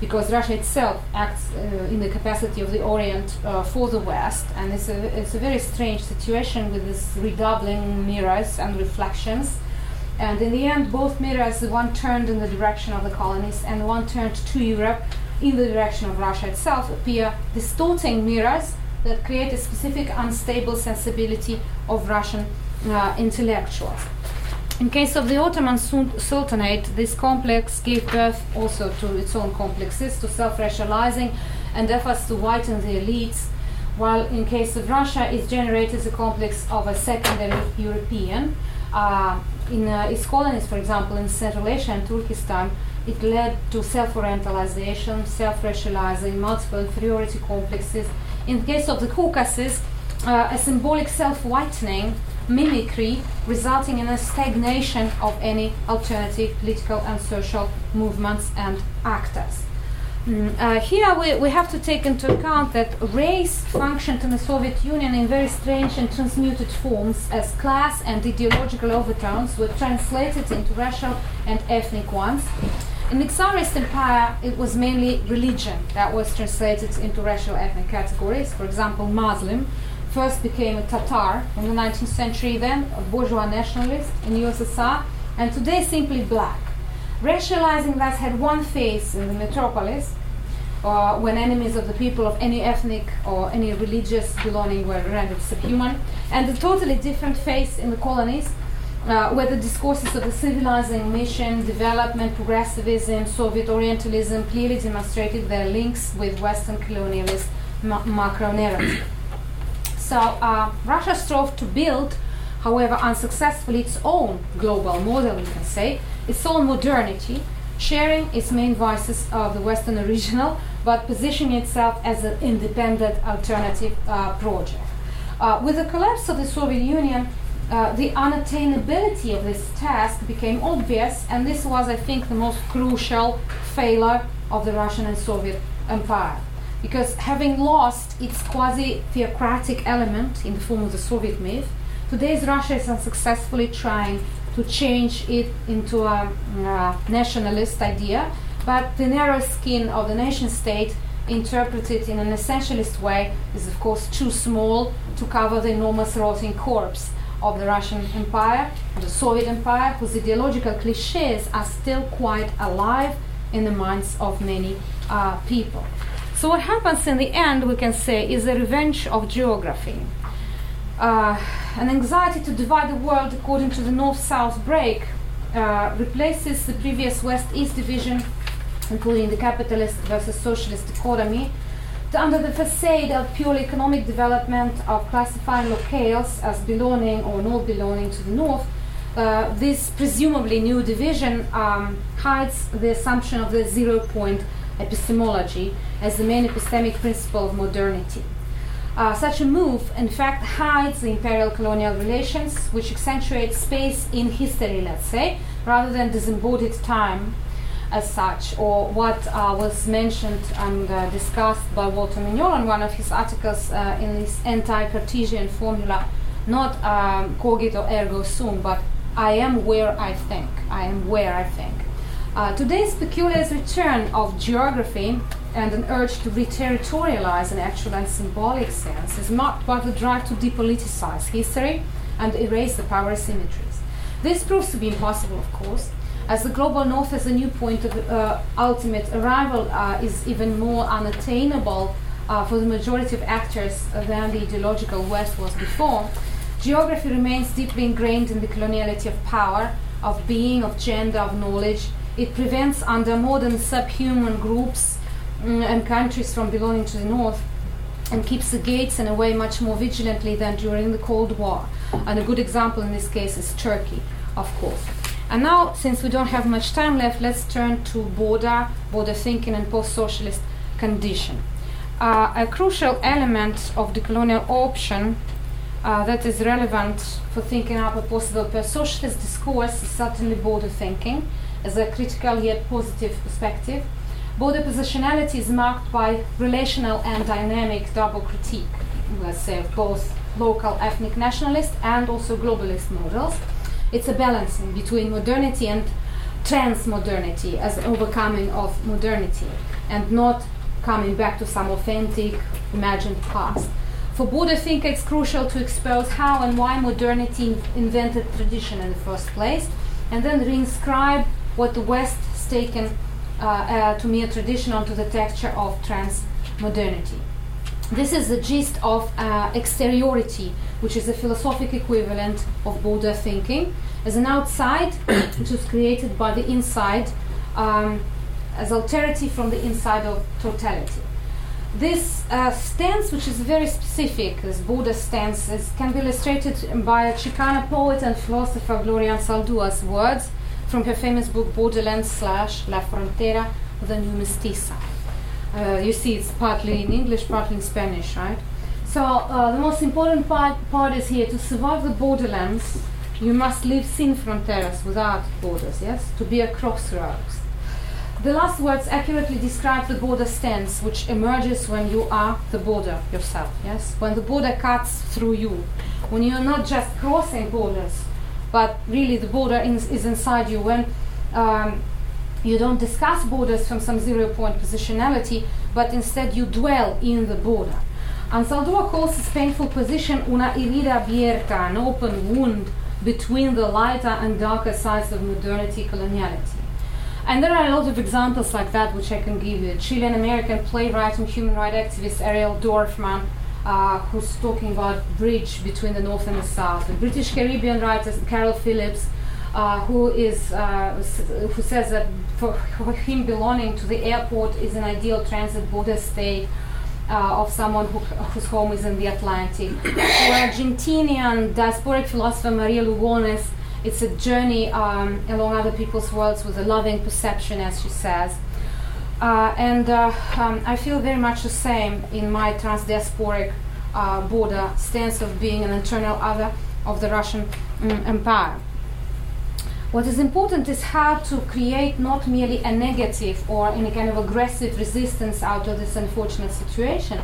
because Russia itself acts in the capacity of the Orient for the West, and it's a very strange situation with this redoubling mirrors and reflections. And in the end, both mirrors, the one turned in the direction of the colonies and the one turned to Europe in the direction of Russia itself, appear distorting mirrors that create a specific unstable sensibility of Russian intellectuals. In case of the Ottoman Sultanate, this complex gave birth also to its own complexes, to self-racializing and efforts to whiten the elites, while in case of Russia, it generated the complex of a secondary European. In its colonies, for example, in Central Asia and Turkestan, it led to self-orientalization, self-racializing, multiple inferiority complexes. In the case of the Caucasus, a symbolic self-whitening, mimicry, resulting in a stagnation of any alternative political and social movements and actors. Here we have to take into account that race functioned in the Soviet Union in very strange and transmuted forms, as class and ideological overtones were translated into racial and ethnic ones. In the Tsarist Empire, it was mainly religion that was translated into racial ethnic categories. For example, Muslim first became a Tatar in the 19th century, then a bourgeois nationalist in USSR, and today simply black. Racializing thus had one face in the metropolis, when enemies of the people of any ethnic or any religious belonging were rendered subhuman, and a totally different face in the colonies, where the discourses of the civilizing mission, development, progressivism, Soviet Orientalism clearly demonstrated their links with Western colonialist macro-narrative. So Russia strove to build, however unsuccessfully, its own global model, we can say, its own modernity, sharing its main vices of the Western original, but positioning itself as an independent alternative project. With the collapse of the Soviet Union, the unattainability of this task became obvious, and this was, I think, the most crucial failure of the Russian and Soviet empire. Because having lost its quasi-theocratic element in the form of the Soviet myth, today's Russia is unsuccessfully trying to change it into a nationalist idea, but the narrow skin of the nation-state, interpreted in an essentialist way, is of course too small to cover the enormous rotting corpse of the Russian Empire, the Soviet Empire, whose ideological clichés are still quite alive in the minds of many people. So what happens in the end, we can say, is the revenge of geography. An anxiety to divide the world according to the North-South break replaces the previous West-East division, including the capitalist versus socialist economy, under the facade of pure economic development, of classifying locales as belonging or not belonging to the North. This presumably new division hides the assumption of the zero-point epistemology as the main epistemic principle of modernity. Such a move, in fact, hides the imperial-colonial relations, which accentuates space in history, let's say, rather than disembodied time as such, or what was mentioned and discussed by Walter Mignolo in one of his articles in his anti-Cartesian formula, not cogito ergo sum, but I am where I think, I am where I think. Today's peculiar return of geography and an urge to re-territorialize in actual and symbolic sense is marked by the drive to depoliticize history and erase the power asymmetries. This proves to be impossible, of course, as the global north as a new point of ultimate arrival is even more unattainable for the majority of actors than the ideological west was before. Geography remains deeply ingrained in the coloniality of power, of being, of gender, of knowledge. It prevents under modern subhuman groups and countries from belonging to the North, and keeps the gates in a way much more vigilantly than during the Cold War. And a good example in this case is Turkey, of course. And now, since we don't have much time left, let's turn to border thinking and post-socialist condition. A crucial element of the colonial option that is relevant for thinking up a possible post-socialist discourse is certainly border thinking, as a critical yet positive perspective. Border positionality is marked by relational and dynamic double critique, let's say, of both local ethnic nationalist and also globalist models. It's a balancing between modernity and transmodernity as an overcoming of modernity and not coming back to some authentic, imagined past. For border thinker, it's crucial to expose how and why modernity invented tradition in the first place, and then reinscribe what the West has taken to mere tradition onto the texture of transmodernity. This is the gist of exteriority, which is a philosophic equivalent of border thinking, as an outside which is created by the inside, as alterity from the inside of totality. This stance, which is very specific, this border stance, can be illustrated by a Chicana poet and philosopher Gloria Anzaldúa's words from her famous book Borderlands/La Frontera, The New Mestiza. You see it's partly in English, partly in Spanish, right? So the most important part is here, to survive the borderlands, you must live sin fronteras, without borders, yes? To be a crossroads. The last words accurately describe the border stance which emerges when you are the border yourself, yes? When the border cuts through you, when you're not just crossing borders, but really the border is inside you, when you don't discuss borders from some zero-point positionality, but instead you dwell in the border. And Sandru calls this painful position una herida abierta, an open wound between the lighter and darker sides of modernity, coloniality. And there are a lot of examples like that which I can give you. Chilean-American playwright and human rights activist Ariel Dorfman, who's talking about bridge between the North and the South. And British Caribbean writer Carol Phillips, who says that for him belonging to the airport is an ideal transit border state of someone whose home is in the Atlantic. For Argentinian diasporic philosopher Maria Lugones, it's a journey along other people's worlds with a loving perception, as she says. I feel very much the same in my transdiasporic border stance of being an internal other of the Russian Empire. What is important is how to create not merely a negative or any kind of aggressive resistance out of this unfortunate situation,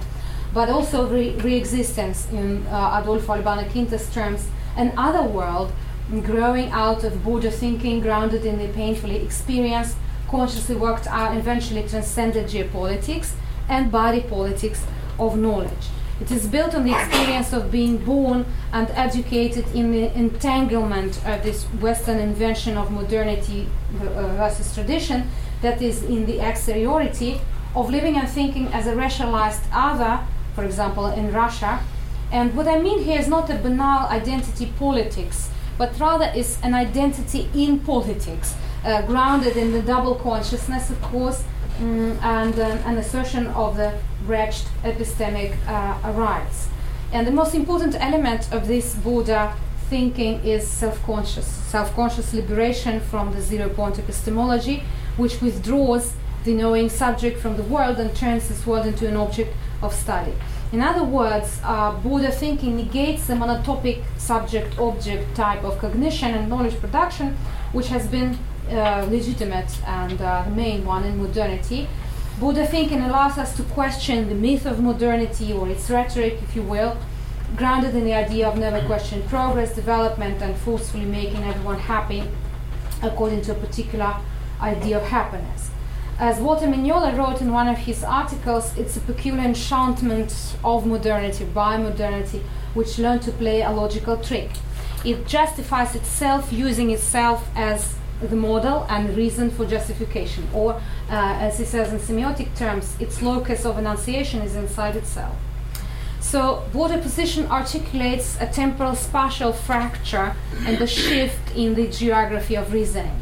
but also re-existence in Adolfo Albana Quinta's terms, an other world growing out of border thinking, grounded in the painfully experienced, consciously worked out, eventually transcended geopolitics and body politics of knowledge. It is built on the experience of being born and educated in the entanglement of this Western invention of modernity versus tradition, that is, in the exteriority of living and thinking as a racialized other, for example, in Russia. And what I mean here is not a banal identity politics, but rather is an identity in politics, grounded in the double consciousness, of course, and an assertion of the wretched epistemic rights. And the most important element of this border thinking is self-conscious liberation from the zero-point epistemology, which withdraws the knowing subject from the world and turns this world into an object of study. In other words, border thinking negates the monotopic subject-object type of cognition and knowledge production, which has been legitimate and the main one in modernity. Border thinking allows us to question the myth of modernity, or its rhetoric, if you will, grounded in the idea of never questioning progress, development, and forcefully making everyone happy according to a particular idea of happiness. As Walter Mignolo wrote in one of his articles, it's a peculiar enchantment of modernity, by modernity, which learned to play a logical trick. It justifies itself using itself as the model and reason for justification, or as he says in semiotic terms, its locus of enunciation is inside itself. So border position articulates a temporal spatial fracture and a shift in the geography of reasoning.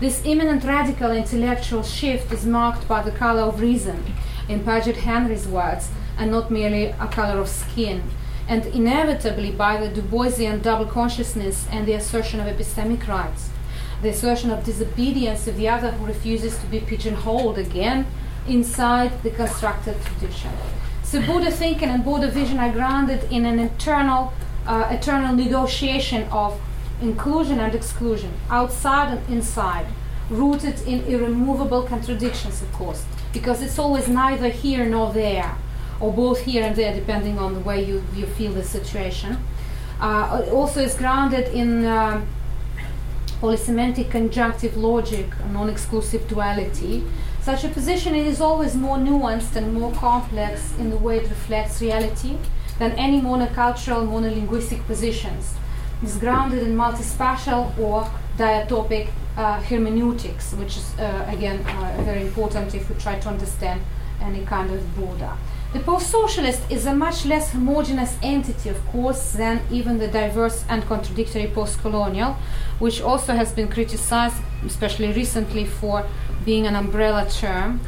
This imminent radical intellectual shift is marked by the color of reason, in Paget Henry's words, and not merely a color of skin, and inevitably by the Du Boisian double consciousness and the assertion of epistemic rights, the assertion of disobedience to the other who refuses to be pigeonholed again inside the constructed tradition. So border thinking and border vision are grounded in an eternal negotiation of inclusion and exclusion, outside and inside, rooted in irremovable contradictions, of course, because it's always neither here nor there, or both here and there, depending on the way you feel the situation. Also is grounded in polysemantic conjunctive logic, non-exclusive duality. Such a position is always more nuanced and more complex in the way it reflects reality than any monocultural, monolinguistic positions. Is grounded in multispatial or diatopic hermeneutics, which is, again, very important if we try to understand any kind of border. The post-socialist is a much less homogeneous entity, of course, than even the diverse and contradictory post-colonial, which also has been criticized, especially recently, for being an umbrella term.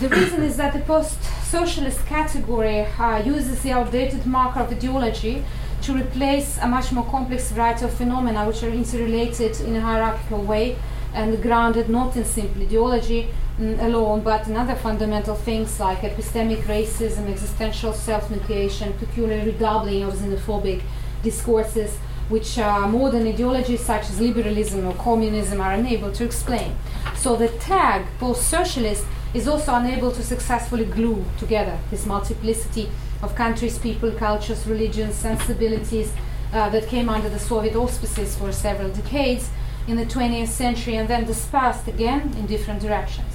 The reason is that the post-socialist category uses the outdated marker of ideology to replace a much more complex variety of phenomena which are interrelated in a hierarchical way and grounded not in simple ideology alone, but in other fundamental things like epistemic racism, existential self-negation, peculiar redoubling of xenophobic discourses, which modern ideologies such as liberalism or communism are unable to explain. So the tag post-socialist is also unable to successfully glue together this multiplicity of countries, people, cultures, religions, sensibilities that came under the Soviet auspices for several decades in the 20th century and then dispersed again in different directions.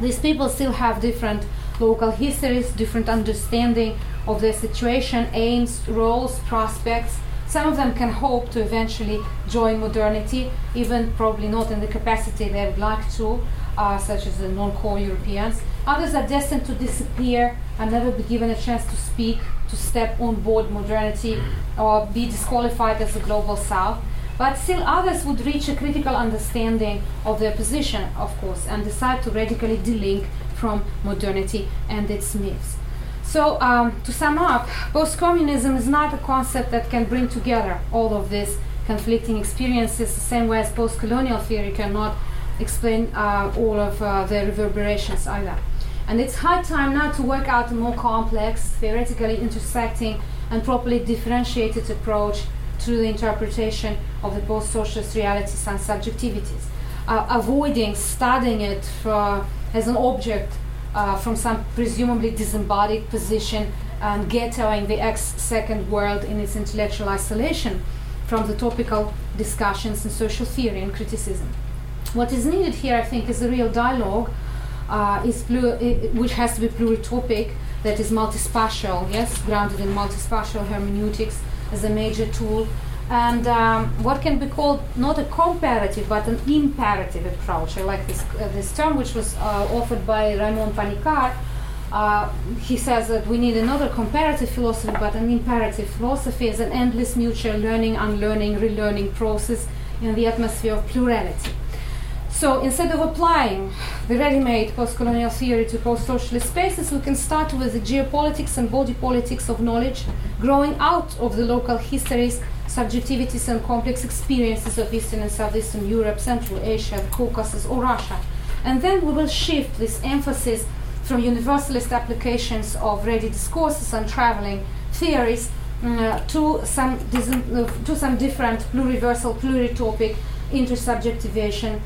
These people still have different local histories, different understanding of their situation, aims, roles, prospects. Some of them can hope to eventually join modernity, even probably not in the capacity they would like to, such as the non-core Europeans. Others are destined to disappear and never be given a chance to speak, to step on board modernity, or be disqualified as the global South. But still others would reach a critical understanding of their position, of course, and decide to radically delink from modernity and its myths. So, to sum up, post-communism is not a concept that can bring together all of these conflicting experiences, the same way as post-colonial theory cannot explain all of the reverberations either. And it's high time now to work out a more complex, theoretically intersecting and properly differentiated approach to the interpretation of the post-socialist realities and subjectivities, avoiding studying it for, as an object from some presumably disembodied position and ghettoing the ex-second world in its intellectual isolation from the topical discussions in social theory and criticism. What is needed here, I think, is a real dialogue, which has to be pluritopic, that is multispatial, yes, grounded in multispatial hermeneutics as a major tool, and what can be called not a comparative but an imperative approach. I like this term, which was offered by Raymond Panikkar. He says that we need another comparative philosophy, but an imperative philosophy is an endless mutual learning, unlearning, relearning process in the atmosphere of plurality. So instead of applying the ready-made post-colonial theory to post-socialist spaces, we can start with the geopolitics and body politics of knowledge, growing out of the local histories, subjectivities and complex experiences of Eastern and Southeastern Europe, Central Asia, the Caucasus or Russia. And then we will shift this emphasis from universalist applications of ready discourses and traveling theories to some different pluriversal, pluritopic intersubjectivation,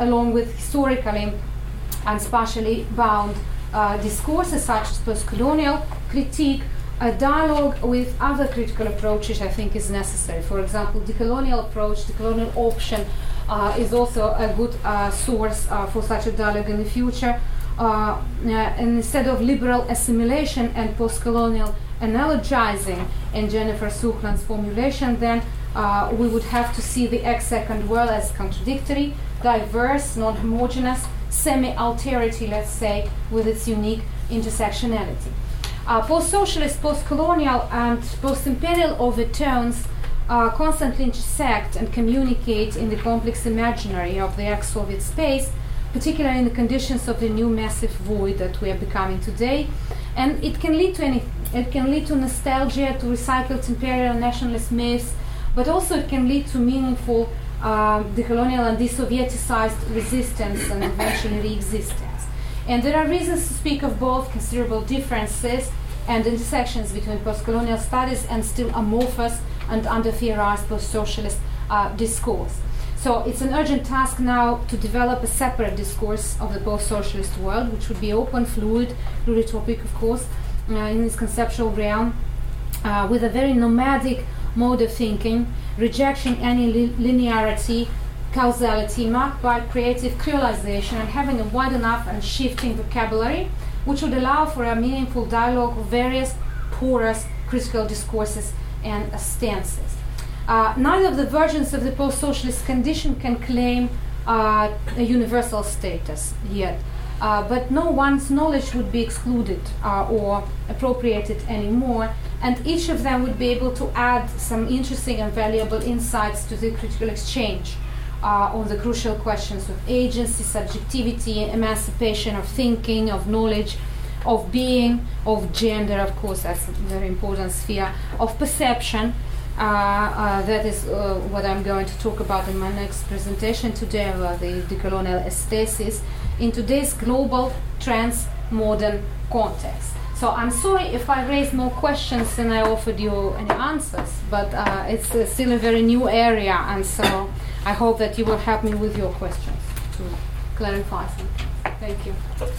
along with historically and spatially bound discourses such as post-colonial critique. A dialogue with other critical approaches, I think, is necessary. For example, decolonial approach, decolonial option is also a good source for such a dialogue in the future. And instead of liberal assimilation and post-colonial analogizing in Jennifer Suchland's formulation, then we would have to see the ex-second world as contradictory, diverse, non-homogeneous, semi-alterity, let's say, with its unique intersectionality. Post-socialist, post-colonial, and post-imperial overtones constantly intersect and communicate in the complex imaginary of the ex-Soviet space, particularly in the conditions of the new massive void that we are becoming today. And it can lead to nostalgia, to recycled imperial nationalist myths, but also it can lead to meaningful decolonial and de-Sovieticized resistance and eventually re-existence. And there are reasons to speak of both considerable differences and intersections between post-colonial studies and still amorphous and under-theorized post-socialist discourse. So it's an urgent task now to develop a separate discourse of the post-socialist world, which would be open, fluid, pluritopic, of course, in this conceptual realm, with a very nomadic mode of thinking, rejecting any linearity, causality, marked by creative creolization and having a wide enough and shifting vocabulary, which would allow for a meaningful dialogue of various porous critical discourses and stances. Neither of the versions of the post-socialist condition can claim a universal status yet, but no one's knowledge would be excluded or appropriated anymore, and each of them would be able to add some interesting and valuable insights to the critical exchange on the crucial questions of agency, subjectivity, emancipation of thinking, of knowledge, of being, of gender, of course, that's a very important sphere, of perception. That is what I'm going to talk about in my next presentation today about the decolonial aesthesis in today's global trans-modern context. So I'm sorry if I raised more questions than I offered you any answers, but it's still a very new area, and so I hope that you will help me with your questions to clarify something. Thank you.